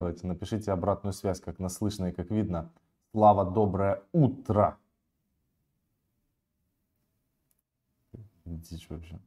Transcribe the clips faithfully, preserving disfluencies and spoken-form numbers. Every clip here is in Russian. Напишите обратную связь, как нас слышно и как видно. Слава, доброе утро. Дичь вообще.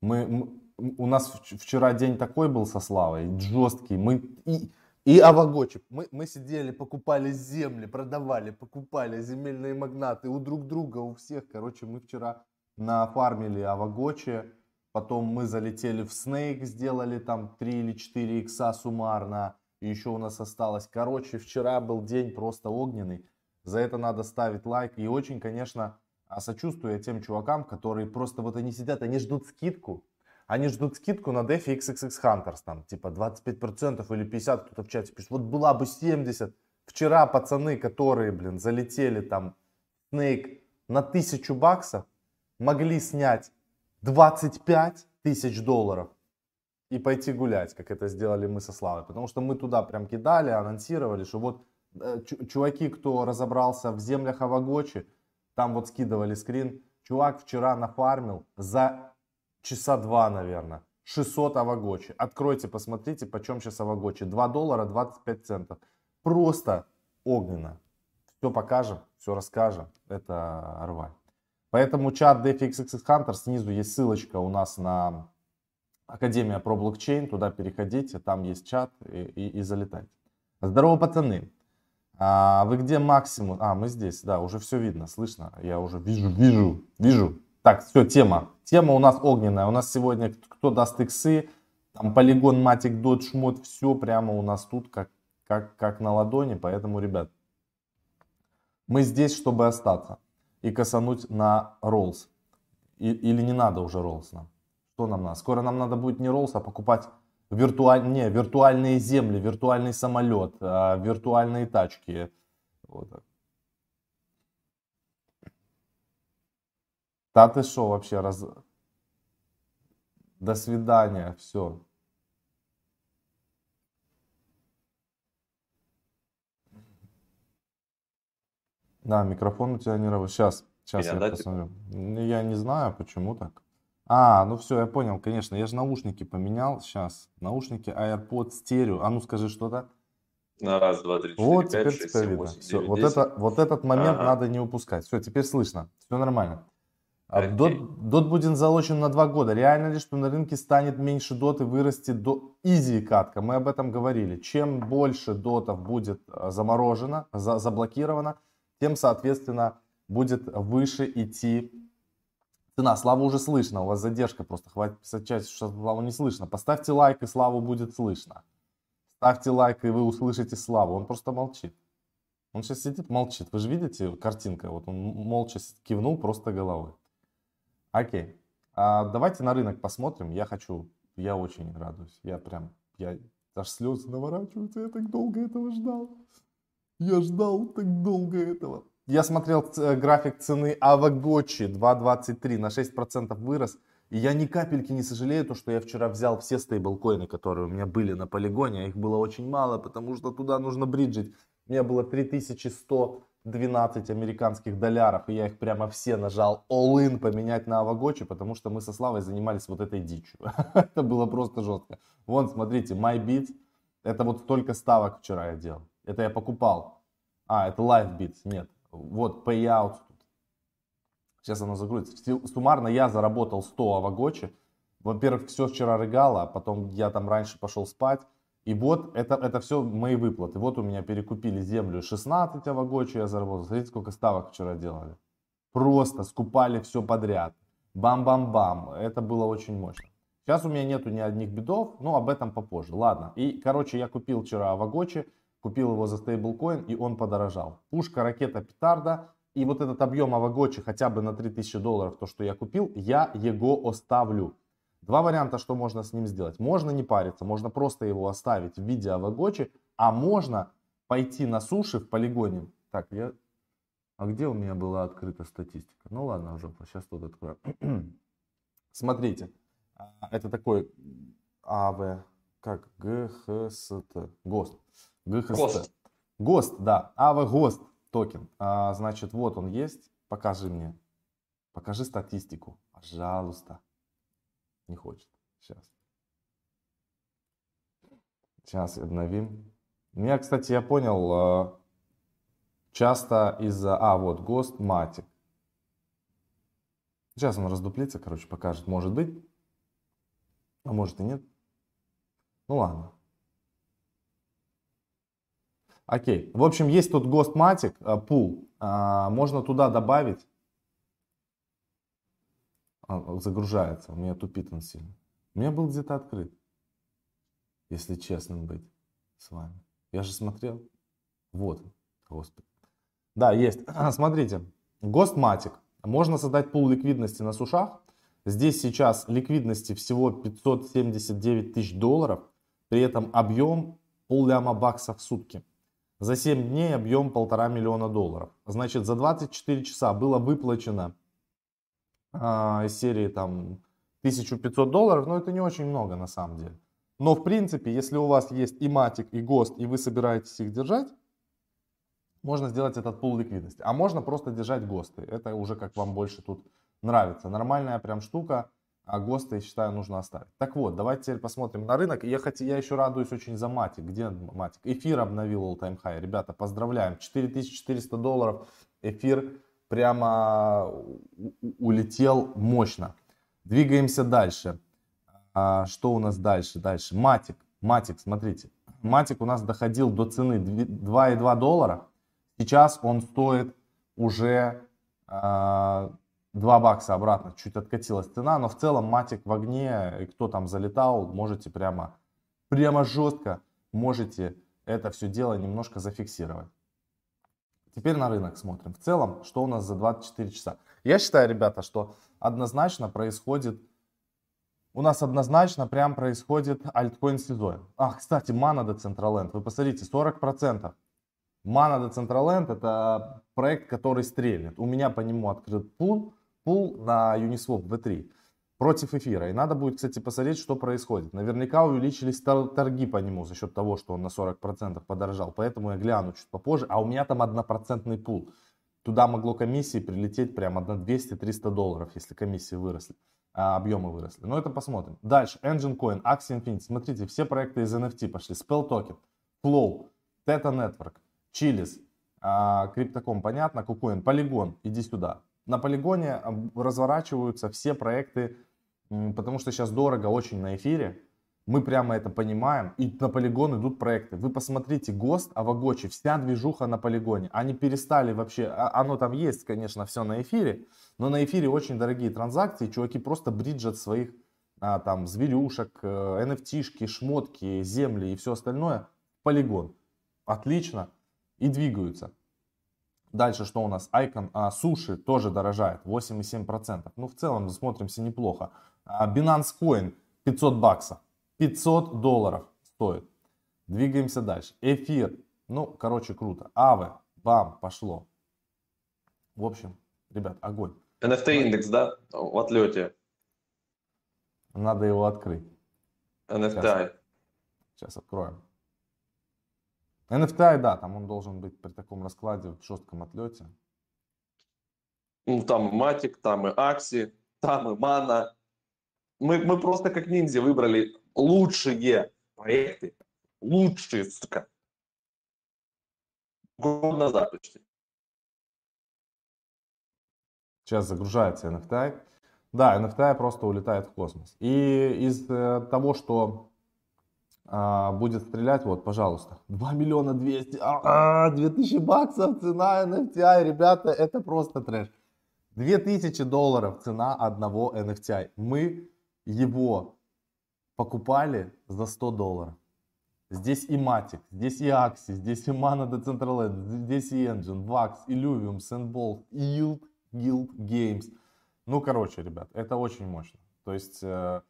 Мы, мы, у нас вчера день такой был со Славой, жесткий. Мы и, и Авагочек. Мы, мы сидели, покупали земли, продавали, покупали земельные магнаты у друг друга, у всех. Короче, мы вчера нафармили Авагочи. Потом мы залетели в Снейк, сделали там три или четыре икса суммарно. И еще у нас осталось. Короче, вчера был день просто огненный. За это надо ставить лайк. И очень, конечно, сочувствую я тем чувакам, которые просто вот они сидят, они ждут скидку. Они ждут скидку на дефи икс икс икс Hunters. Там типа двадцать пять процентов или пятьдесят процентов. Кто-то в чате пишет, вот была бы семьдесят процентов. Вчера пацаны, которые, блин, залетели там в Снейк на тысячу баксов, могли снять двадцать пять тысяч долларов и пойти гулять, как это сделали мы со Славой. Потому что мы туда прям кидали, анонсировали, что вот э, чуваки, кто разобрался в землях Авагочи, там вот скидывали скрин. Чувак вчера нафармил за часа два, наверное, шестьсот Авагочи. Откройте, посмотрите, почем сейчас Авагочи. два доллара двадцать пять центов. Просто огненно. Все покажем, все расскажем. Это Арваль. Поэтому чат DefiXXX Hunter, снизу есть ссылочка у нас на Академия про блокчейн, туда переходите, там есть чат и, и, и залетайте. Здорово, пацаны. А, вы где Максимум? А, мы здесь, да, уже все видно, слышно, я уже вижу, вижу, вижу. Так, все, тема. Тема у нас огненная, у нас сегодня кто даст иксы, там полигон, матик, дот, шмот, все прямо у нас тут как, как, как на ладони, поэтому, ребят, мы здесь, чтобы остаться. И косануть на Rolls. И, или не надо уже Rolls нам? Что нам надо? Скоро нам надо будет не Rolls, а покупать виртуаль... не, виртуальные земли, виртуальный самолет, виртуальные тачки. Вот так. Да ты шо вообще? Раз... До свидания, все. Да, микрофон у тебя не работает. Сейчас, сейчас я, я посмотрю. Я не знаю, почему так. А, ну все, я понял, конечно. Я же наушники поменял. Сейчас. Наушники AirPods Stereo. А ну скажи что-то. На раз, два, три, четыре, вот, пять, теперь шесть, семь, восемь, девять, вот десять. Это, вот этот момент, ага, надо не упускать. Все, теперь слышно. Все нормально. Дот будет залочен на два года. Реально ли, что на рынке станет меньше дот и вырастет до изи катка? Мы об этом говорили. Чем больше дотов будет заморожено, за, заблокировано, тем, соответственно, будет выше идти цена. Славу уже слышно, у вас задержка просто. Хватит писать часть, что Славу не слышно. Поставьте лайк, и Славу будет слышно. Ставьте лайк, и вы услышите Славу. Он просто молчит. Он сейчас сидит, молчит. Вы же видите, картинка. Вот он молча кивнул просто головой. Окей. А давайте на рынок посмотрим. Я хочу, я очень радуюсь. Я прям, я аж слезы наворачиваются. Я так долго этого ждал. Я ждал так долго этого. Я смотрел график цены Авагочи два двадцать три, на шесть процентов вырос. И я ни капельки не сожалею, то, что я вчера взял все стейблкоины, которые у меня были на полигоне. Их было очень мало, потому что туда нужно бриджить. У меня было три тысячи сто двенадцать американских долларов. И я их прямо все нажал all-in поменять на Авагочи, потому что мы со Славой занимались вот этой дичью. Это было просто жестко. Вон, смотрите, MyBeats. Это вот столько ставок вчера я делал. Это я покупал. А, это LiveBits. Нет. Вот payout. Сейчас оно загрузится. Суммарно я заработал сто Авагочи. Во-первых, все вчера рыгало. Потом я там раньше пошел спать. И вот это, это все мои выплаты. Вот у меня перекупили землю. шестнадцать Авагочи я заработал. Смотрите, сколько ставок вчера делали. Просто скупали все подряд. Бам-бам-бам. Это было очень мощно. Сейчас у меня нету ни одних бедов. Но об этом попозже. Ладно. И, короче, я купил вчера Авагочи. Купил его за стейблкоин, и он подорожал. Пушка, ракета, петарда. И вот этот объем Авагочи хотя бы на три тысячи долларов, то, что я купил, я его оставлю. Два варианта, что можно с ним сделать. Можно не париться, можно просто его оставить в виде Авагочи, а можно пойти на суши в полигоне. Так, я... А где у меня была открыта статистика? Ну ладно, уже сейчас тут открою. Смотрите. Это такой АВ... Как? ГХСТ. ГОСТ. ГХСТ. ГОСТ, да. АВГОСТ токен. А, значит, вот он есть. Покажи мне. Покажи статистику. Пожалуйста. Не хочет. Сейчас. Сейчас обновим. Меня, кстати, я понял, часто из-за... А, вот, Ghostmatic. Сейчас он раздуплится, короче, покажет. Может быть, а может и нет. Ну ладно. Окей. В общем, есть тут Ghostmatic, пул. Можно туда добавить. Он загружается. У меня тупит он сильно. У меня был где-то открыт. Если честным быть с вами. Я же смотрел. Вот. Господи. Да, есть. Смотрите. Ghostmatic. Можно создать пул ликвидности на сушах. Здесь сейчас ликвидности всего пятьсот семьдесят девять тысяч долларов. При этом объем полляма баксов в сутки. За семь дней объем полтора миллиона долларов. Значит, за двадцать четыре часа было выплачено а, из серии там тысяча пятьсот долларов. Но это не очень много на самом деле. Но в принципе, если у вас есть и Matic, и Ghost, и вы собираетесь их держать, можно сделать этот пул ликвидности. А можно просто держать ГОСТы. Это уже как вам больше тут нравится. Нормальная прям штука. А ГОСТы, я считаю, нужно оставить. Так вот, давайте теперь посмотрим на рынок. Я, хоть, я еще радуюсь очень за Matic. Где Matic? Эфир обновил all-time high. Ребята, поздравляем. четыре тысячи четыреста долларов. Эфир прямо улетел мощно. Двигаемся дальше. А что у нас дальше? Дальше. Matic. Matic, смотрите. Matic у нас доходил до цены два и два доллара. Сейчас он стоит уже э, два бакса обратно, чуть откатилась цена, но в целом Matic в огне, и кто там залетал, можете прямо, прямо жестко, можете это все дело немножко зафиксировать. Теперь на рынок смотрим. В целом, что у нас за двадцать четыре часа? Я считаю, ребята, что однозначно происходит, у нас однозначно прям происходит альткоин сезон. Ах, кстати, Mana Decentraland, вы посмотрите, сорок процентов. Mana Decentraland — это проект, который стрельнет. У меня по нему открыт пул, пул на Uniswap ви три против эфира. И надо будет, кстати, посмотреть, что происходит. Наверняка увеличились торги по нему за счет того, что он на сорок процентов подорожал. Поэтому я гляну чуть попозже. А у меня там однопроцентный пул. Туда могло комиссии прилететь прямо на двести-триста долларов, если комиссии выросли, а объемы выросли. Но это посмотрим. Дальше. Engine Coin, Axie Infinity. Смотрите, все проекты из эн эф ти пошли. Spell Token, Flow, Theta Network. Чилис, Криптоком, понятно, Кукоин, Полигон, иди сюда. На Полигоне разворачиваются все проекты, потому что сейчас дорого очень на эфире. Мы прямо это понимаем. И на Полигон идут проекты. Вы посмотрите, Ghost, Авагочи, вся движуха на Полигоне. Они перестали вообще, оно там есть, конечно, все на эфире, но на эфире очень дорогие транзакции. Чуваки просто бриджат своих а, там зверюшек, эн эф ти-шки, шмотки, земли и все остальное. Полигон. Отлично. И двигаются. Дальше что у нас? Icon, а, суши тоже дорожает. восемь и семь процентов. Ну, в целом, смотримся неплохо. А, Binance Coin пятьсот баксов. пятьсот долларов стоит. Двигаемся дальше. Эфир. Ну, короче, круто. Аве. Бам. Пошло. В общем, ребят, огонь. эн эф ти индекс, да? В отлете. Надо его открыть. эн эф ти. Сейчас, Сейчас откроем. эн эф ти, да, там он должен быть при таком раскладе в жестком отлете. Ну, там и Matic, там и Axie, там и Mana. Мы, мы просто как ниндзя выбрали лучшие проекты, лучшие, сука. Год назад почти. Сейчас загружается эн эф ти. Да, эн эф ти просто улетает в космос. И из того, что... будет стрелять, вот, пожалуйста, два миллиона двести, а -а -а, две тысячи баксов цена эн эф ти, ребята, это просто трэш. две тысячи долларов цена одного эн эф ти. Мы его покупали за сто долларов. Здесь и Matic, здесь и Axie, здесь и Mana Decentraland, здесь и Engine, Vax, Illuvium, Sandbolt, Yield, Guild Games. Ну, короче, ребят, это очень мощно. То есть, э,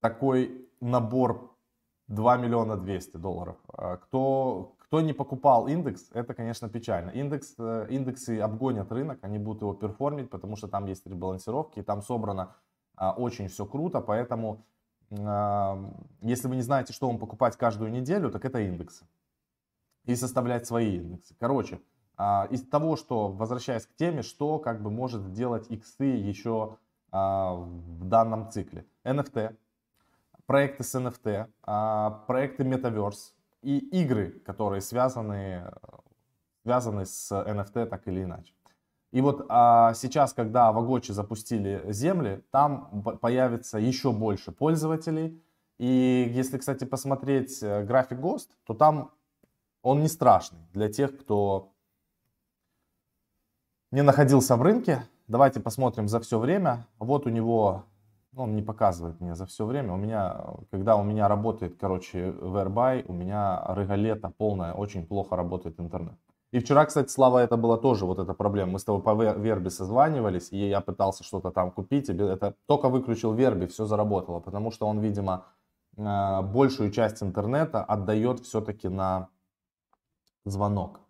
такой набор два миллиона двести долларов. Кто, кто не покупал индекс, это, конечно, печально. Индекс, индексы обгонят рынок, они будут его перформить, потому что там есть ребалансировки, и там собрано очень все круто, поэтому если вы не знаете, что вам покупать каждую неделю, так это индексы. И составлять свои индексы. Короче, из того, что, возвращаясь к теме, что как бы может сделать иксы еще в данном цикле. эн эф ти. проекты с эн эф ти, проекты Metaverse и игры, которые связаны, связаны с эн эф ти так или иначе. И вот а, сейчас, когда Авагочи запустили земли, там появится еще больше пользователей. И если, кстати, посмотреть график ГОСТ, то там он не страшный для тех, кто не находился в рынке. Давайте посмотрим за все время. Вот у него, он не показывает мне за все время. У меня, когда у меня работает, короче, Вербай, у меня рыгалета полная, очень плохо работает интернет. И вчера, кстати, Слава, это была тоже вот эта проблема. Мы с тобой по Верби созванивались, и я пытался что-то там купить. И это только выключил Верби, все заработало. Потому что он, видимо, большую часть интернета отдает все-таки на звонок.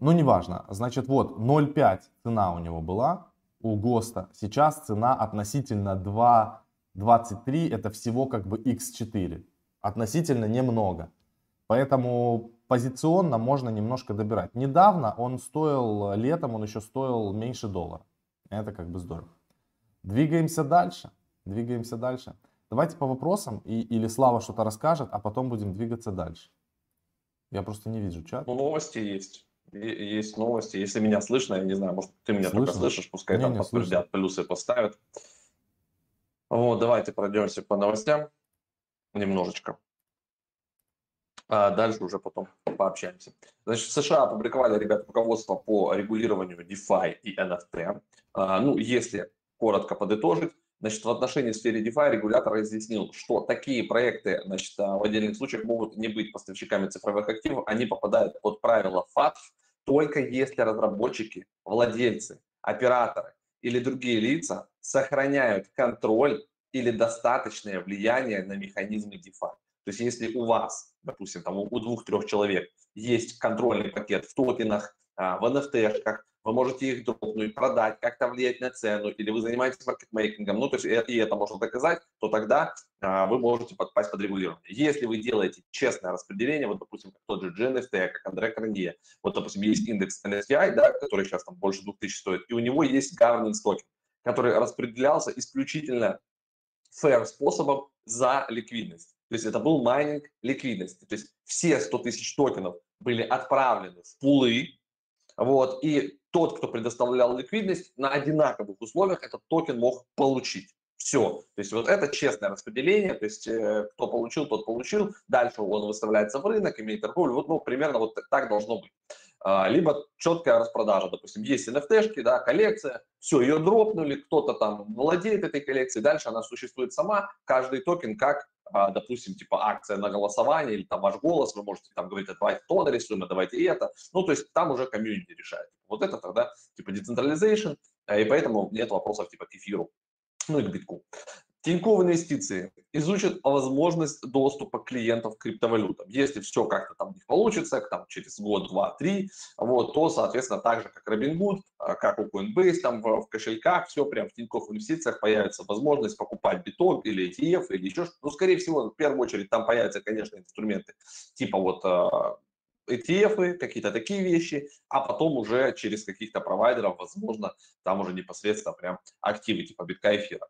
Ну, неважно. Значит, вот ноль пять цена у него была, у ГОСТа. Сейчас цена относительно два двадцать три, это всего как бы икс четыре. Относительно немного. Поэтому позиционно можно немножко добирать. Недавно он стоил, летом он еще стоил меньше доллара. Это как бы здорово. Двигаемся дальше. Двигаемся дальше. Давайте по вопросам, и, или Слава что-то расскажет, а потом будем двигаться дальше. Я просто не вижу чат. Ну, новости есть. Есть новости. Если меня слышно, я не знаю, может, ты меня слышно? Только слышишь, пускай не, там не подтвердят, плюсы поставят. Вот, давайте пройдемся по новостям немножечко. А дальше уже потом пообщаемся. Значит, в США опубликовали, ребята, руководство по регулированию DeFi и эн эф ти. А, ну, если коротко подытожить, значит, в отношении сферы DeFi регулятор разъяснил, что такие проекты, значит, в отдельных случаях могут не быть поставщиками цифровых активов, они попадают под правила эф эй ти эф, только если разработчики, владельцы, операторы или другие лица сохраняют контроль или достаточное влияние на механизмы DeFi. То есть если у вас, допустим, там у двух-трех человек есть контрольный пакет в токенах, в эн эф ти-шках, вы можете их дропнуть, продать, как-то влиять на цену, или вы занимаетесь маркетмейкингом, ну, то есть и это можно доказать, то тогда вы можете подпасть под регулирование. Если вы делаете честное распределение, вот, допустим, как тот же джи эн эф ти, как Андре Кранье, вот, допустим, есть индекс эн эс ти ай, да, который сейчас там больше двух тысяч стоит, и у него есть governance токен, который распределялся исключительно fair способом за ликвидность. То есть это был майнинг ликвидности. То есть все сто тысяч токенов были отправлены в пулы. Вот, и тот, кто предоставлял ликвидность, на одинаковых условиях этот токен мог получить. Все. То есть вот это честное распределение. То есть э, кто получил, тот получил. Дальше он выставляется в рынок, имеет торговлю. Вот, ну, примерно вот так должно быть. А, либо четкая распродажа. Допустим, есть эн эф ти-шки, да, коллекция. Все, ее дропнули. Кто-то там владеет этой коллекцией. Дальше она существует сама. Каждый токен как... допустим, типа акция на голосование или там ваш голос, вы можете там говорить, а давайте то нарисуем, а давайте и это. Ну, то есть там уже комьюнити решает. Вот это тогда типа децентрализейшн, и поэтому нет вопросов типа к эфиру, ну и к битку. Тинькофф Инвестиции изучит возможность доступа клиентов к криптовалютам. Если все как-то там не получится, там, через год, два, три, вот, то, соответственно, так же, как Robinhood, как у Coinbase, там в кошельках, все прям в Тинькофф Инвестициях появится возможность покупать биток или и ти эф, или еще что-то. Ну, скорее всего, в первую очередь там появятся, конечно, инструменты типа вот... и ти эф, какие-то такие вещи, а потом уже через каких-то провайдеров, возможно, там уже непосредственно прям активы типа битка, эфира.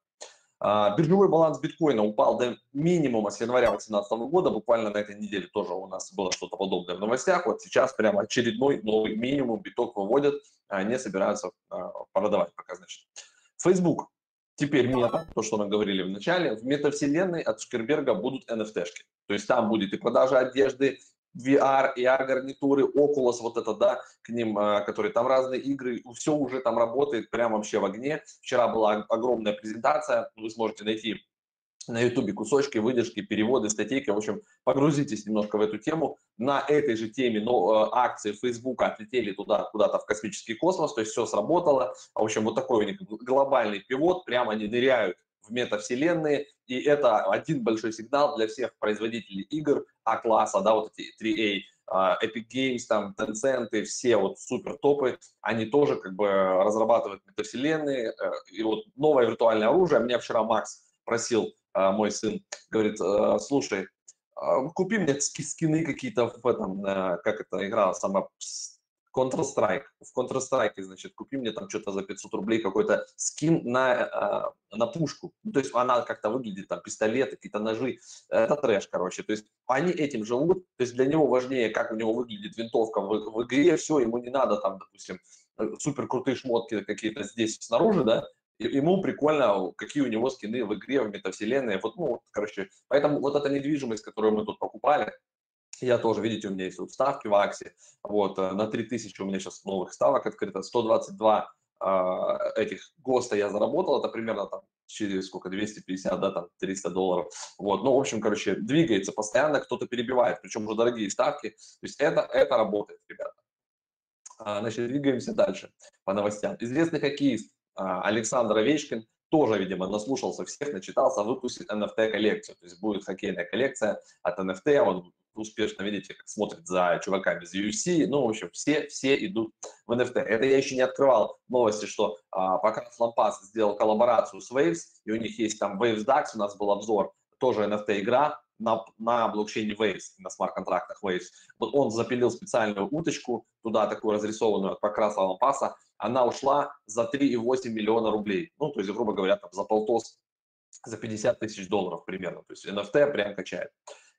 А, биржевой баланс биткоина упал до минимума с января две тысячи восемнадцатого года, буквально на этой неделе тоже у нас было что-то подобное в новостях, вот сейчас прямо очередной новый минимум биток выводят, а не собираются а, продавать пока, значит. Facebook, теперь мета, то, что мы говорили в начале, в метавселенной от Цукерберга будут эн эф ти-шки, то есть там будет и продажа одежды, ви ар, и ар-гарнитуры, Oculus, вот это, да, к ним, которые там разные игры, все уже там работает прям вообще в огне. Вчера была огромная презентация, вы сможете найти на ютубе кусочки, выдержки, переводы, статейки, в общем, погрузитесь немножко в эту тему. На этой же теме, но акции Facebook отлетели туда, куда-то в космический космос, то есть все сработало. В общем, вот такой у них глобальный пивот, прямо они ныряют в метавселенные, и это один большой сигнал для всех производителей игр А-класса, да, вот эти три эй, Epic Games, там, Tencent, и все вот супер топы, они тоже как бы разрабатывают метавселенные, и вот новое виртуальное оружие. Меня вчера Макс просил, мой сын, говорит, слушай, купи мне скины какие-то в этом, как эта игра, сама Counter-Strike. В Counter-Strike, значит, купи мне там что-то за пятьсот рублей, какой-то скин на, э, на пушку. Ну, то есть она как-то выглядит, там, пистолеты, какие-то ножи. Это трэш, короче. То есть они этим живут. То есть для него важнее, как у него выглядит винтовка в, в игре. Все, ему не надо, там, допустим, супер крутые шмотки какие-то здесь снаружи, да. Ему прикольно, какие у него скины в игре, в метавселенной. Вот, ну, короче, поэтому вот эта недвижимость, которую мы тут покупали, я тоже, видите, у меня есть вот ставки в Аксе, вот, на три тысячи у меня сейчас новых ставок открыто, сто двадцать два э, этих ГОСТа я заработал, это примерно там через сколько, двести пятьдесят, да, там триста долларов, вот, ну, в общем, короче, двигается постоянно, кто-то перебивает, причем уже дорогие ставки, то есть это, это работает, ребята. Значит, двигаемся дальше по новостям. Известный хоккеист Александр Овечкин тоже, видимо, наслушался всех, начитался, выпустит эн эф ти-коллекцию, то есть будет хоккейная коллекция от эн эф ти, он успешно, видите, как смотрит за чуваками из ю эф си, ну, в общем, все, все идут в эн эф ти. Это я еще не открывал новости, что а, пока Флампас сделал коллаборацию с Waves, и у них есть там Waves дакс, у нас был обзор, тоже эн эф ти-игра на, на блокчейне Waves, на смарт-контрактах Waves. Вот он запилил специальную уточку, туда такую разрисованную от покраса Лампаса, она ушла за три и восемь миллиона рублей, ну, то есть, грубо говоря, там, за полтос, за пятьдесят тысяч долларов примерно, то есть эн эф ти прям качает.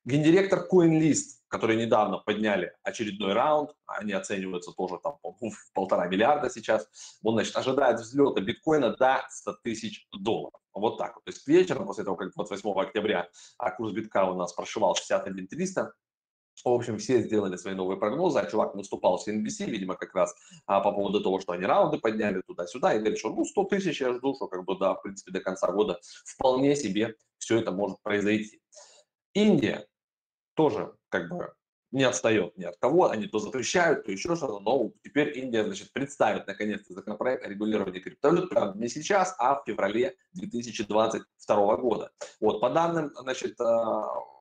Гендиректор CoinList, который недавно подняли очередной раунд, они оцениваются тоже там в полтора миллиарда сейчас, он, значит, ожидает взлета биткоина до ста тысяч долларов. Вот так вот. То есть вечером, после того, как двадцать восьмого октября курс битка у нас прошивал шестьдесят один триста, в общем, все сделали свои новые прогнозы, а чувак наступал с эн би си, видимо, как раз а, по поводу того, что они раунды подняли туда-сюда, и говорит, что ну сто тысяч я жду, что как бы, да, в принципе, до конца года вполне себе все это может произойти. Индия тоже как бы не отстает ни от кого, они то запрещают, то еще что-то, но теперь Индия, значит, представит наконец-то законопроект о регулировании криптовалют, правда, не сейчас, а в феврале две тысячи двадцать второго года. Вот, по данным, значит,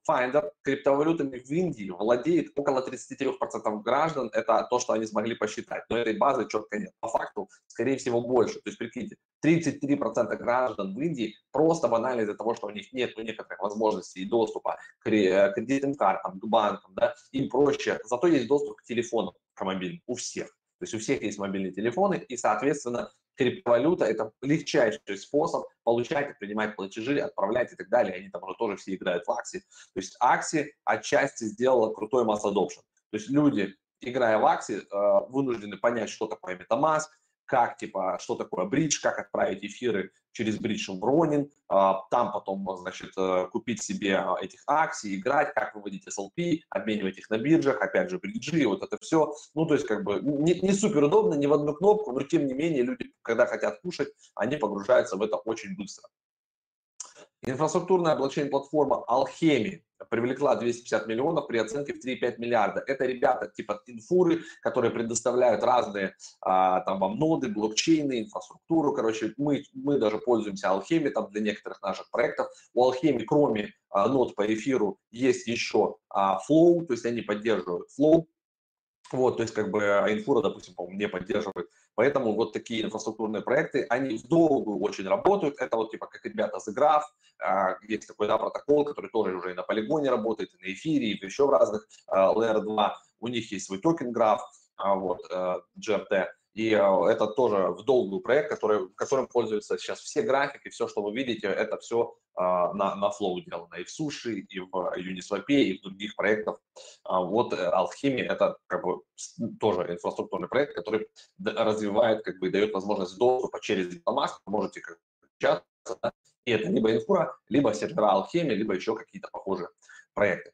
Finder, криптовалютами в Индии владеет около тридцати трёх процентов граждан, это то, что они смогли посчитать, но этой базы четко нет, по факту, скорее всего, больше, то есть, прикиньте, тридцать три процента граждан в Индии просто банально из-за того, что у них нет некоторых возможностей и доступа к кредитным картам, к банкам, да, им проще, зато есть доступ к телефонам, к мобильным, у всех, то есть у всех есть мобильные телефоны, и, соответственно, криптовалюта – это легчайший способ получать и принимать платежи, отправлять и так далее. Они там уже тоже все играют в Axie. То есть Axie отчасти сделала крутой масс adoption. То есть люди, играя в Axie, вынуждены понять, что такое MetaMask, как, типа, что такое бридж, как отправить эфиры через бридж в Ronin, там потом, значит, купить себе этих акций, играть, как выводить эс эл пи, обменивать их на биржах, опять же, бриджи, вот это все. Ну, то есть, как бы, не, не супер удобно, не в одну кнопку, но, тем не менее, люди, когда хотят кушать, они погружаются в это очень быстро. Инфраструктурная блокчейн-платформа Alchemy привлекла двести пятьдесят миллионов при оценке в три и пять миллиарда. Это ребята типа Инфуры, которые предоставляют разные а, там вам ноды, блокчейны, инфраструктуру. Короче, мы, мы даже пользуемся Alchemy там для некоторых наших проектов. У Alchemy, кроме а, нод по эфиру, есть еще а, Flow, то есть они поддерживают Flow. Вот, то есть, как бы, Инфура, допустим, по-моему, не поддерживает. Поэтому вот такие инфраструктурные проекты, они в долгую очень работают. Это вот, типа, как ребята с Играф, есть такой, да, протокол, который тоже уже и на полигоне работает, и на эфире, и еще в разных. лэйер два, у них есть свой токен Граф, вот, джи ар ти. И это тоже в долгую проект, который, которым пользуются сейчас все графики, все, что вы видите, это все а, на, на Flow делано, и в Суши, и в Uniswap, и в других проектах. А вот Alchemy – это как бы тоже инфраструктурный проект, который развивает, как бы дает возможность доступа через MetaMask, вы можете как бы общаться, и это либо Инфура, либо сервера Alchemy, либо еще какие-то похожие проекты.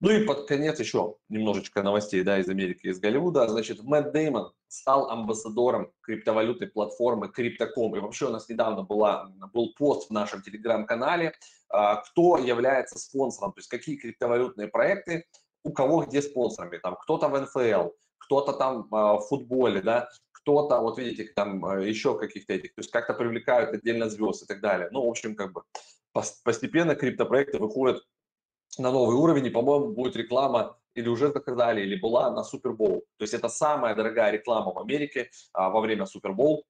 Ну и под конец еще немножечко новостей, да, из Америки, из Голливуда. Значит, Мэтт Дэймон стал амбассадором криптовалютной платформы Crypto.com. И вообще у нас недавно была, был пост в нашем телеграм-канале, кто является спонсором, то есть какие криптовалютные проекты, у кого где спонсорами. Там кто-то в эн эф эл, кто-то там в футболе, да, кто-то, вот видите, там еще каких-то этих, то есть как-то привлекают отдельно звезд и так далее. Ну, в общем, как бы постепенно криптопроекты выходят на новый уровень, и, по-моему, будет реклама, или уже заказали, или была на Супербол. То есть это самая дорогая реклама в Америке а, во время Супербол.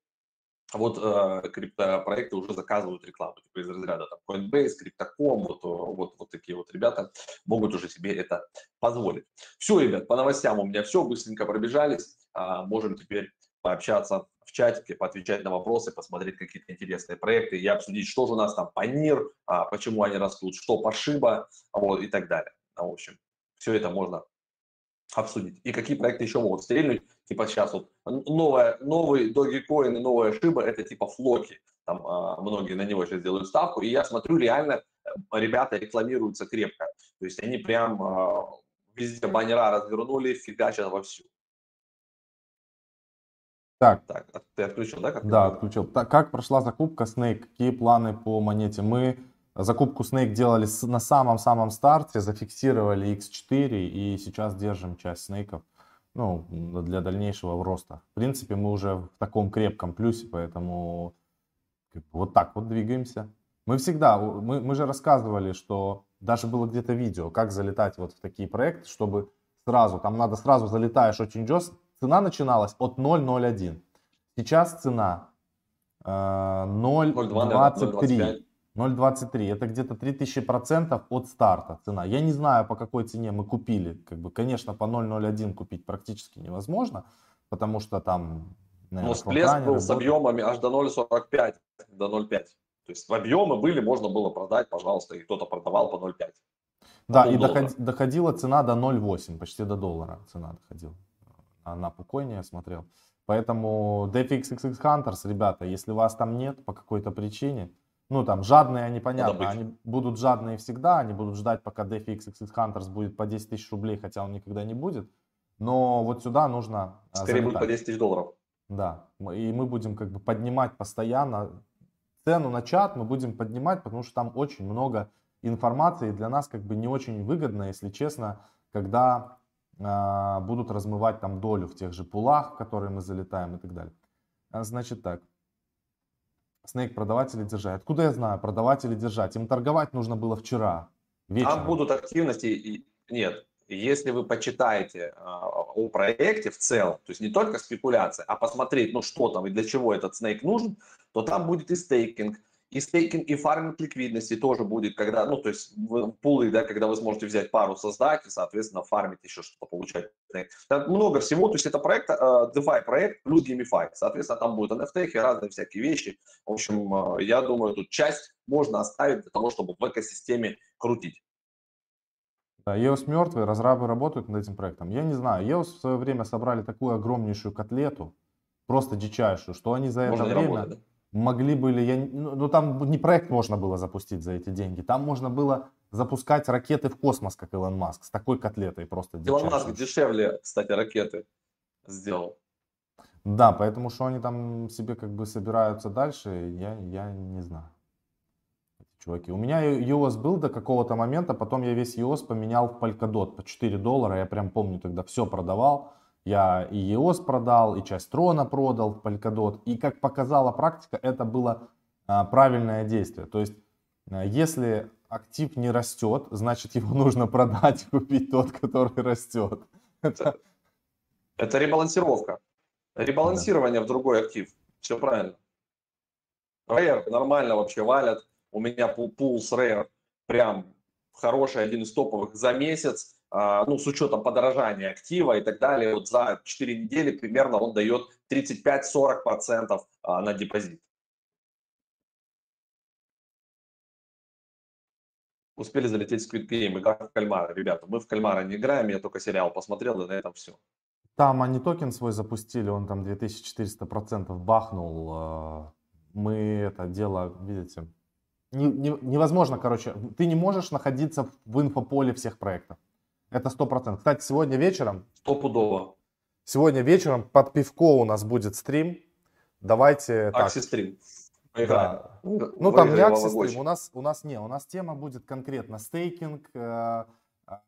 Вот э, криптопроекты уже заказывают рекламу, типа из разряда там, Coinbase, Crypto.com, вот, вот, вот такие вот ребята могут уже себе это позволить. Все, ребят, по новостям у меня все, быстренько пробежались. можем теперь пообщаться в чатике, поотвечать на вопросы, посмотреть какие-то интересные проекты и обсудить, что же у нас там по эн и эр, почему они растут, что по шиба, вот, и так далее. В общем, все это можно обсудить. И какие проекты еще могут стрельнуть, типа сейчас вот новая, новый Dogecoin и новая шиба, это типа флоки, там многие на него сейчас делают ставку, и я смотрю, реально ребята рекламируются крепко, то есть они прям везде баннера развернули, фигачат вовсю. Так. так, ты отключил, да? Как да, отключил. Так, как прошла закупка Snake? Какие планы по монете? Мы закупку Snake делали на самом-самом старте, зафиксировали икс четыре и сейчас держим часть Snake'ов, ну, для дальнейшего роста. В принципе, мы уже в таком крепком плюсе, поэтому вот так вот двигаемся. Мы всегда, мы, мы же рассказывали, что даже было где-то видео, как залетать вот в такие проекты, чтобы сразу, там надо сразу залетаешь очень жестко. Цена начиналась от ноль ноль один. Сейчас цена э, ноль двадцать три. ноль двадцать три. Это где-то три тысячи процентов от старта цена. Я не знаю, по какой цене мы купили. Как бы, конечно, по ноль ноль один купить практически невозможно, потому что там... Наверное, но всплеск был с объемами аж до ноль сорок пять, до ноль пять. То есть в объемы были, можно было продать, пожалуйста, и кто-то продавал по ноль пять. Да, и доходи, доходила цена до ноль восемь, почти до доллара цена доходила. На покойнее смотрел. Поэтому ди эф икс икс икс Hunters, ребята, если вас там нет по какой-то причине, ну там жадные они, понятно, они будут жадные всегда, они будут ждать, пока ди эф икс икс икс Hunters будет по десять тысяч рублей, хотя он никогда не будет. Но вот сюда нужно... Скорее будет по десять тысяч долларов. Да, и мы будем как бы поднимать постоянно цену на чат, мы будем поднимать, потому что там очень много информации, и для нас как бы не очень выгодно, если честно, когда... будут размывать там долю в тех же пулах, в которые мы залетаем и так далее. Значит так. Snake продавать или держать? Откуда я знаю, продавать или держать? Им торговать нужно было вчера вечером. Там будут активности. Нет, если вы почитаете о проекте в целом, то есть не только спекуляция, а посмотреть, ну что там и для чего этот Snake нужен, то там будет и стейкинг. И стейкинг, и фарминг ликвидности тоже будет, когда, ну, то есть пулы, да, когда вы сможете взять пару, создать и, соответственно, фармить еще что-то, получать. Там много всего, то есть это проект, DeFi проект плюс GameFi. Соответственно, там будут эн эф ти, разные всякие вещи. В общем, я думаю, тут часть можно оставить для того, чтобы в экосистеме крутить. Да, и о эс мертвый, разрабы работают над этим проектом. Я не знаю, и о эс в свое время собрали такую огромнейшую котлету, просто дичайшую, что они за это можно время... Работать, да? Могли были, я, ну там не проект можно было запустить за эти деньги, там можно было запускать ракеты в космос, как Илон Маск, с такой котлетой просто. Илон Маск дешевле, кстати, ракеты сделал. Да, поэтому что они там себе как бы собираются дальше, я, я не знаю. Чуваки, у меня и о эс был до какого-то момента, потом я весь и о эс поменял в Polkadot по четыре доллара, я прям помню тогда все продавал. Я и и о эс продал, и часть трона продал в Polkadot. И как показала практика, это было а, правильное действие. То есть, а, если актив не растет, значит его нужно продать и купить тот, который растет. Это, это ребалансировка. Ребалансирование да. в другой актив. Все правильно. Rare нормально вообще валят. У меня пул с Rare прям хороший, один из топовых за месяц. Ну, с учетом подорожания актива и так далее, вот за четыре недели примерно он дает тридцать пять-сорок процентов на депозит. Успели залететь в Squid Game, игра в кальмара. Ребята, мы в кальмара не играем, я только сериал посмотрел, и на этом все. Там они токен свой запустили, он там две тысячи четыреста процентов бахнул. Мы это дело, видите, не, не, невозможно, короче, ты не можешь находиться в инфополе всех проектов. Это сто процентов. Кстати, сегодня вечером... Стопудово. Сегодня вечером под пивко у нас будет стрим. Давайте... Акси-стрим. Да. Ну, там не акси-стрим. У нас, у нас не. У нас тема будет конкретно стейкинг. Э,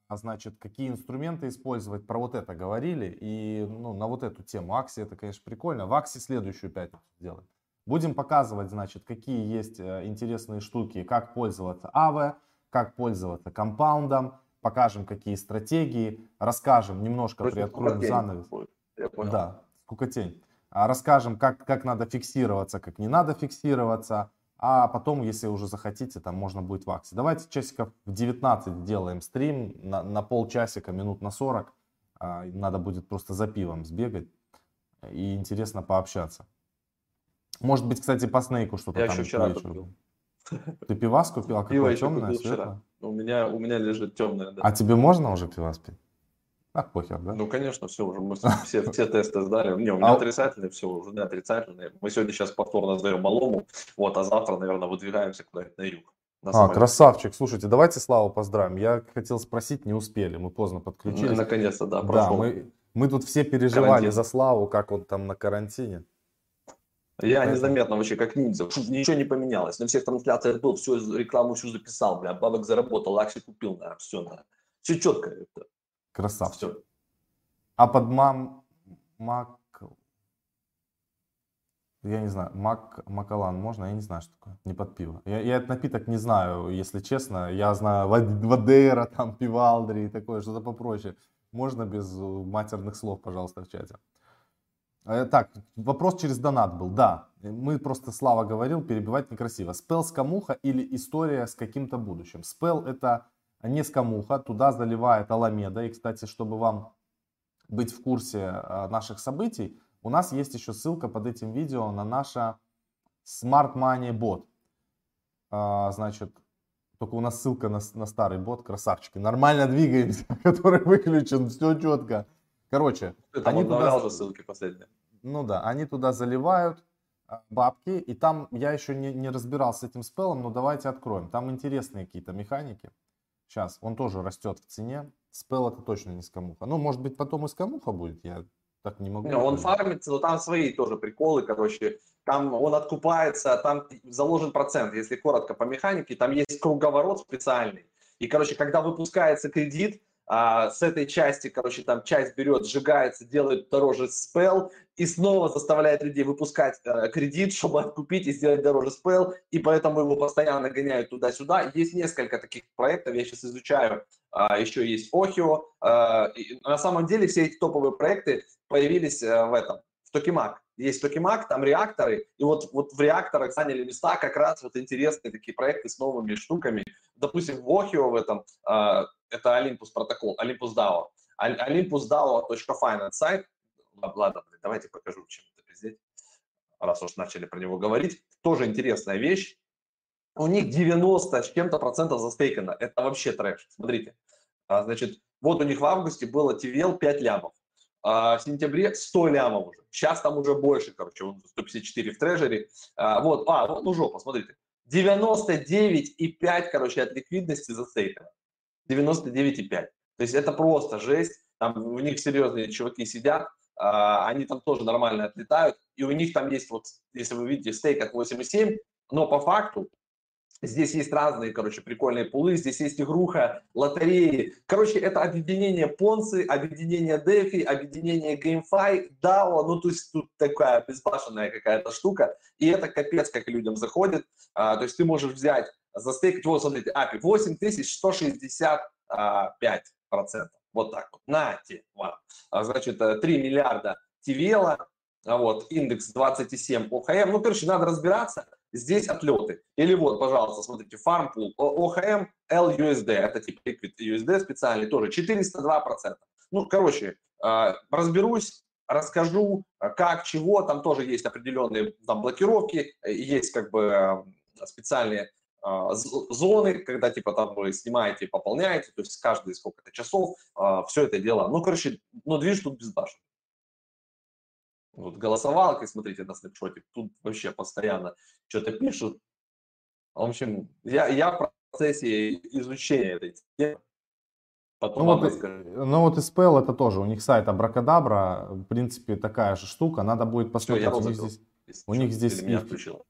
значит, какие инструменты использовать. Про вот это говорили. И ну, на вот эту тему. Акси, это, конечно, прикольно. В акси следующую пятницу делаем. Будем показывать, значит, какие есть интересные штуки. Как пользоваться АВ, как пользоваться компаундом. Покажем, какие стратегии, расскажем, немножко Просто приоткроем занавес. Да, скукотень. Расскажем, как, как надо фиксироваться, как не надо фиксироваться. А потом, если уже захотите, там можно будет в акции. Давайте часиков в девятнадцать делаем стрим на, на полчасика, минут на сорок. Надо будет просто за пивом сбегать. и интересно пообщаться. Может быть, кстати, по Снейку что-то там. Я еще вчера купил. Ты пивас купил? А какое темное, светлое? У меня, у меня лежит темное, да. А тебе можно уже пивас пить? Так, похер, да? Ну, конечно, все уже. Мы все, все тесты сдали. Не, у меня а... отрицательные, все уже, да, отрицательные. Мы сегодня сейчас повторно сдаем малому, вот, а завтра, наверное, выдвигаемся куда-нибудь на юг. На а, красавчик. Слушайте, давайте Славу поздравим. Я хотел спросить, не успели, мы поздно подключились. Ну, наконец-то, да, прошел. Да, мы, мы тут все переживали карантин за Славу, как он там на карантине. Я незаметно вообще как ниндзя, ничего не поменялось. На всех трансляциях был, всю рекламу всю записал, бля, бабок заработал, акции купил, да, все, да. Все четко. Это. Красавчик. Все. А под мам... Мак... Я не знаю, мак... Макалан можно? Я не знаю, что такое. Не под пиво. Я, я этот напиток не знаю, если честно. Я знаю Вадера, там, Пивалдри и такое, что-то попроще. Можно без матерных слов, пожалуйста, в чате. Так, вопрос через донат был, да, мы просто, Слава говорил, перебивать некрасиво. Спел скамуха или история с каким-то будущим? Спел это не скамуха, туда заливает Аламеда. И, кстати, чтобы вам быть в курсе наших событий, у нас есть еще ссылка под этим видео на наше Smart Money бот. Значит, только у нас ссылка на, на старый бот, красавчики, нормально двигаемся, который выключен, все четко. Короче, это они туда... уже ссылки последние. Ну да, они туда заливают бабки, и там я еще не, не разбирался с этим спеллом, но давайте откроем. Там интересные какие-то механики. Сейчас, он тоже растет в цене. Спелл это точно не скамуха. Ну, может быть, потом и скамуха будет, я так не могу. Не, он фармится, но там свои тоже приколы, короче. Там он откупается, там заложен процент, если коротко по механике. Там есть круговорот специальный. И, короче, когда выпускается кредит, А, с этой части, короче, там часть берет, сжигается, делает дороже спелл и снова заставляет людей выпускать э, кредит, чтобы откупить и сделать дороже спелл, и поэтому его постоянно гоняют туда-сюда. Есть несколько таких проектов, я сейчас изучаю, а, еще есть Охио. А, и, на самом деле все эти топовые проекты появились а, в этом, в Токимак. Есть Токимак, там реакторы, и вот, вот в реакторах заняли места как раз вот интересные такие проекты с новыми штуками. Допустим, в Охио в этом... А, это Olympus протокол, Olympus дао. Olympus дао.finance сайт. Ладно, давайте покажу, чем это здесь. Раз уж начали про него говорить. Тоже интересная вещь. У них девяносто с чем-то процентов застейкано. Это вообще трэш. Смотрите. Значит, вот у них в августе было ти ви эл пять лямов. В сентябре сто лямов уже. Сейчас там уже больше, короче. сто пятьдесят четыре в трежере. Вот, а, вот ну жопа, смотрите. девяносто девять и пять, короче, от ликвидности застейкано. девяносто девять и пять. То есть это просто жесть. Там у них серьезные чуваки сидят, а, они там тоже нормально отлетают. И у них там есть, вот, если вы видите, стейк от восемь и семь, но по факту здесь есть разные, короче, прикольные пулы. Здесь есть игруха, лотереи. Короче, это объединение Понци, объединение Дефи, объединение GameFi, дао. Ну, то есть тут такая безбашенная какая-то штука. И это капец, как людям заходит. А, то есть ты можешь взять... Застейкать, вот смотрите, эй пи ай восемь тысяч сто шестьдесят пять процентов. Вот так вот. На те вам. Значит, три миллиарда ти ви эл, вот, индекс двадцать семь о эйч эм. Ну, короче, надо разбираться. Здесь отлеты. Или вот, пожалуйста, смотрите, FarmPool, о эйч эм, эл ю эс ди. Это типа Liquid ю эс ди специальный, тоже четыреста два процента. Ну, короче, разберусь. Расскажу, как, чего. Там тоже есть определенные там, блокировки. Есть как бы специальные зоны, когда типа там вы снимаете, пополняете, то есть каждые сколько-то часов, э, все это дело. Ну, короче, ну, движ тут безбашен. Вот голосовалки, смотрите на снапшоте, тут вообще постоянно что-то пишут. В общем, я, я в процессе изучения этой темы. Потом ну, вот, ну вот и спелл это тоже, у них сайт Абракадабра, в принципе, такая же штука, надо будет посмотреть. Все, у них здесь... У них здесь меня включило.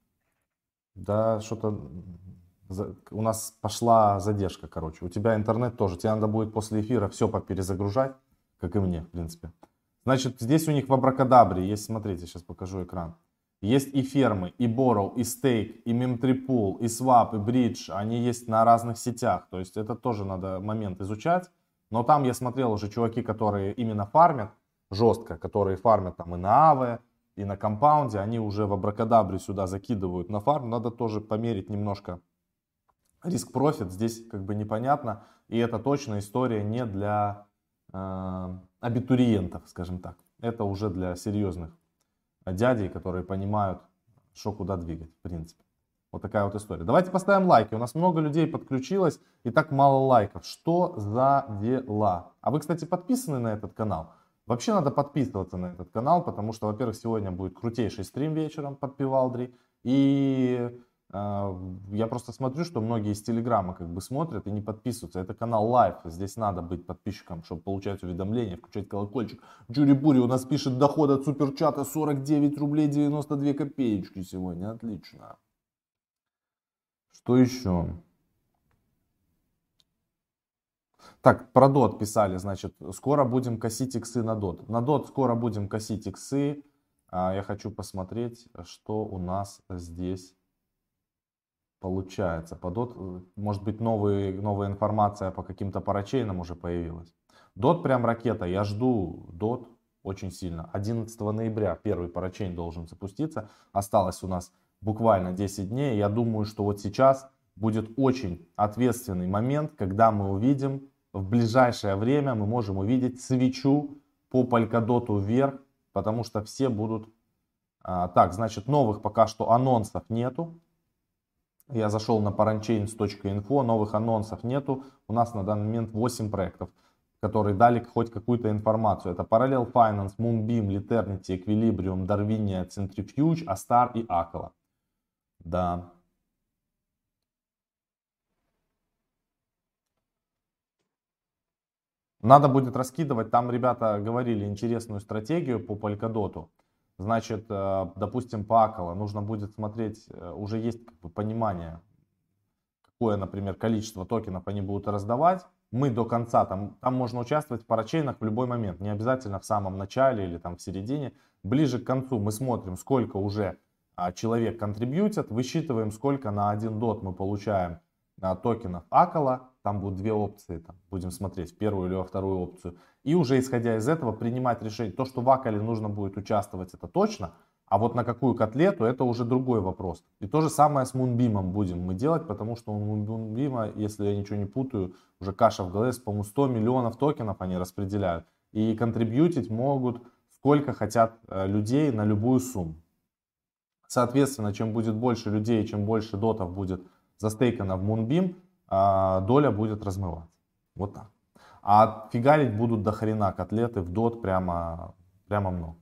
Да, что-то... У нас пошла задержка, короче. У тебя интернет тоже. Тебе надо будет после эфира все поперезагружать, как и мне, в принципе. Значит, здесь у них в Абракадабре есть, смотрите, сейчас покажу экран. Есть и фермы, и Borrow, и Stake, и MemTreePool, и Swap, и Bridge. Они есть на разных сетях. То есть это тоже надо момент изучать. Но там я смотрел уже чуваки, которые именно фармят жестко, которые фармят там и на Aave, и на компаунде. Они уже в Абракадабре сюда закидывают на фарм. Надо тоже померить немножко. Риск-профит здесь как бы непонятно, и это точно история не для э, абитуриентов, скажем так. Это уже для серьезных дядей, которые понимают, что куда двигать, в принципе. Вот такая вот история. Давайте поставим лайки. У нас много людей подключилось и так мало лайков. Что за дела? А вы, кстати, подписаны на этот канал? Вообще надо подписываться на этот канал, потому что, во-первых, сегодня будет крутейший стрим вечером под Пивалдри. И э, я просто смотрю, что многие из Телеграма как бы смотрят и не подписываются. Это канал Лайф. Здесь надо быть подписчиком, чтобы получать уведомления, включать колокольчик. Джури-бури у нас пишет доход от суперчата сорок девять рублей девяносто две копеечки сегодня. Отлично. Что еще? Так, про дот писали, значит, скоро будем косить иксы на дот. На дот скоро будем косить иксы. А я хочу посмотреть, что у нас здесь получается. По дот, может быть, новые, новая информация по каким-то парачейнам уже появилась. Дот прям ракета, я жду дот очень сильно. одиннадцатого ноября первый парачейн должен запуститься. Осталось у нас буквально десять дней. Я думаю, что вот сейчас будет очень ответственный момент, когда мы увидим, в ближайшее время мы можем увидеть свечу по Polkadot вверх, потому что все будут... А, так, значит, новых пока что анонсов нету. Я зашел на paranchains точка инфо, новых анонсов нету. У нас на данный момент восемь проектов, которые дали хоть какую-то информацию. Это Parallel Finance, Moonbeam, Leternity, Equilibrium, Darwinia, Centrifuge, Astar и Acala. Да... Надо будет раскидывать, там ребята говорили интересную стратегию по Polkadot. Значит, допустим, по Acala нужно будет смотреть, уже есть как бы понимание, какое, например, количество токенов они будут раздавать. Мы до конца, там, там можно участвовать в парачейнах в любой момент, не обязательно в самом начале или там в середине. Ближе к концу мы смотрим, сколько уже человек контрибьютит, высчитываем, сколько на один дот мы получаем токенов Acala. Там будут две опции, там, будем смотреть в первую или во вторую опцию. И уже исходя из этого принимать решение. То, что в Acala нужно будет участвовать, это точно. А вот на какую котлету, это уже другой вопрос. И то же самое с Moonbeam будем мы делать, потому что у Moonbeam, если я ничего не путаю, уже каша в голове, по-моему, сто миллионов токенов они распределяют. И контрибьютить могут сколько хотят людей на любую сумму. Соответственно, чем будет больше людей, чем больше дотов будет застейкано в Moonbeam, доля будет размываться. Вот так. А фигарить будут до хрена котлеты в дот прямо, прямо много.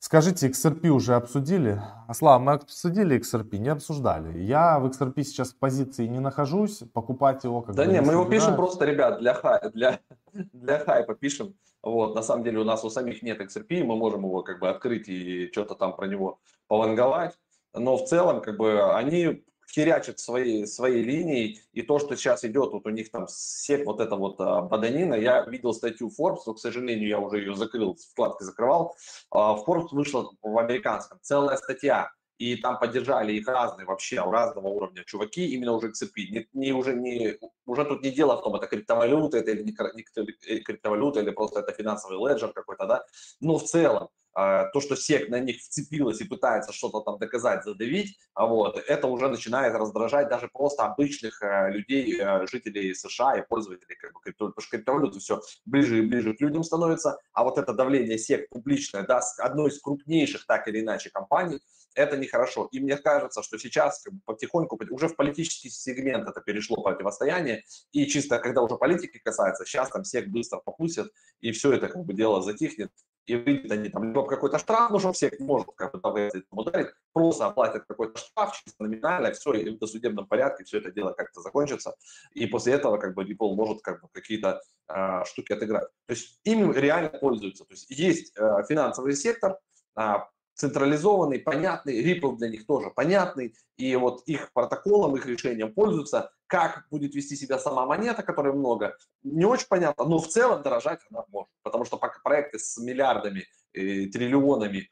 Скажите, икс эр пи уже обсудили? Аслав, мы обсудили икс эр пи? Не обсуждали. Я в икс эр пи сейчас в позиции не нахожусь. Покупать его как-то... Да не, не мы его пишем просто, ребят, для, хай, для, для хайпа пишем. Вот, на самом деле у нас у самих нет икс эр пи, мы можем его как бы открыть и что-то там про него пованговать. Но в целом как бы они... херячат свои, свои линии, и то, что сейчас идет, вот у них там всех вот эта вот а, баданина, я видел статью Forbes, но, к сожалению, я уже ее закрыл, вкладки закрывал, а, Forbes вышла в американском, целая статья, и там поддержали их разные вообще, разного уровня чуваки, именно уже икс эр пи, не, не, уже, не, уже тут не дело в том, это криптовалюта, это или не криптовалюта, или просто это финансовый леджер какой-то, да, но в целом, то, что сек на них вцепилась и пытается что-то там доказать, задавить, вот, это уже начинает раздражать даже просто обычных людей, жителей США и пользователей, как бы, потому что криптовалюта все ближе и ближе к людям становится, а вот это давление сек публичное, да, одной из крупнейших так или иначе компаний, это нехорошо. И мне кажется, что сейчас как бы, потихоньку, уже в политический сегмент это перешло противостояние, и чисто когда уже политики касается, сейчас там сек быстро попустят, и все это как бы дело затихнет. И выйдет они там либо какой-то штраф, ну что все может как бы, ударить, просто оплатят какой-то штраф, чисто номинально, все, и в досудебном порядке все это дело как-то закончится, и после этого как бы Ripple может как бы какие-то а, штуки отыграть. То есть им реально пользуются. То есть есть а, финансовый сектор, а, централизованный, понятный, Ripple для них тоже понятный, и вот их протоколом, их решением пользуются. Как будет вести себя сама монета, которой много, не очень понятно, но в целом дорожать она может, потому что проекты с миллиардами, э, триллионами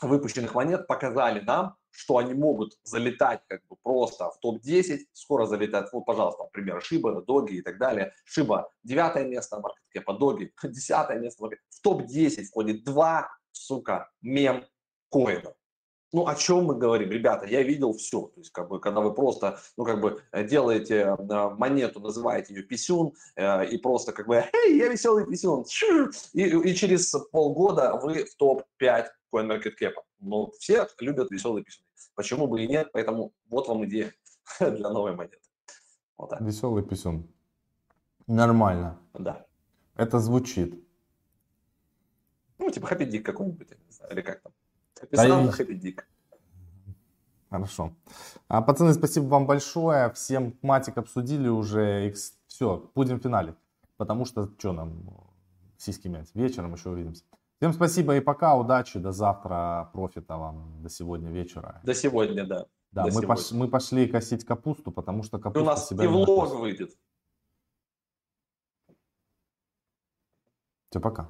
выпущенных монет показали нам, что они могут залетать как бы просто в топ десять, скоро залетают, вот, пожалуйста, например, Shiba, Doge и так далее. Shiba девятое место, маркетке по Doge десятое место, в топ десять входит два, сука, мем-коина. Ну, о чем мы говорим? Ребята, я видел все. То есть, как бы, когда вы просто, ну, как бы, делаете монету, называете ее писюн, э, и просто, как бы, «Эй, я веселый писюн!» И, и через полгода вы в топ пять CoinMarketCap. Но все любят веселые писюны. Почему бы и нет? Поэтому вот вам идея для новой монеты. Вот так. Веселый писюн. Нормально. Да. Это звучит. Ну, типа Happy Dick какой-нибудь, я не знаю, или как там. Писал на Happy Dick. Хорошо. А, пацаны, спасибо вам большое. Всем матик обсудили уже. Все, будем в финале. Потому что, что нам сиськи мять. Вечером еще увидимся. Всем спасибо и пока. Удачи. До завтра. Профита вам. До сегодня вечера. До сегодня, да. Да, мы, сегодня. Пош, мы пошли косить капусту, потому что капуста и у нас себя и влог выйдет. Все, пока.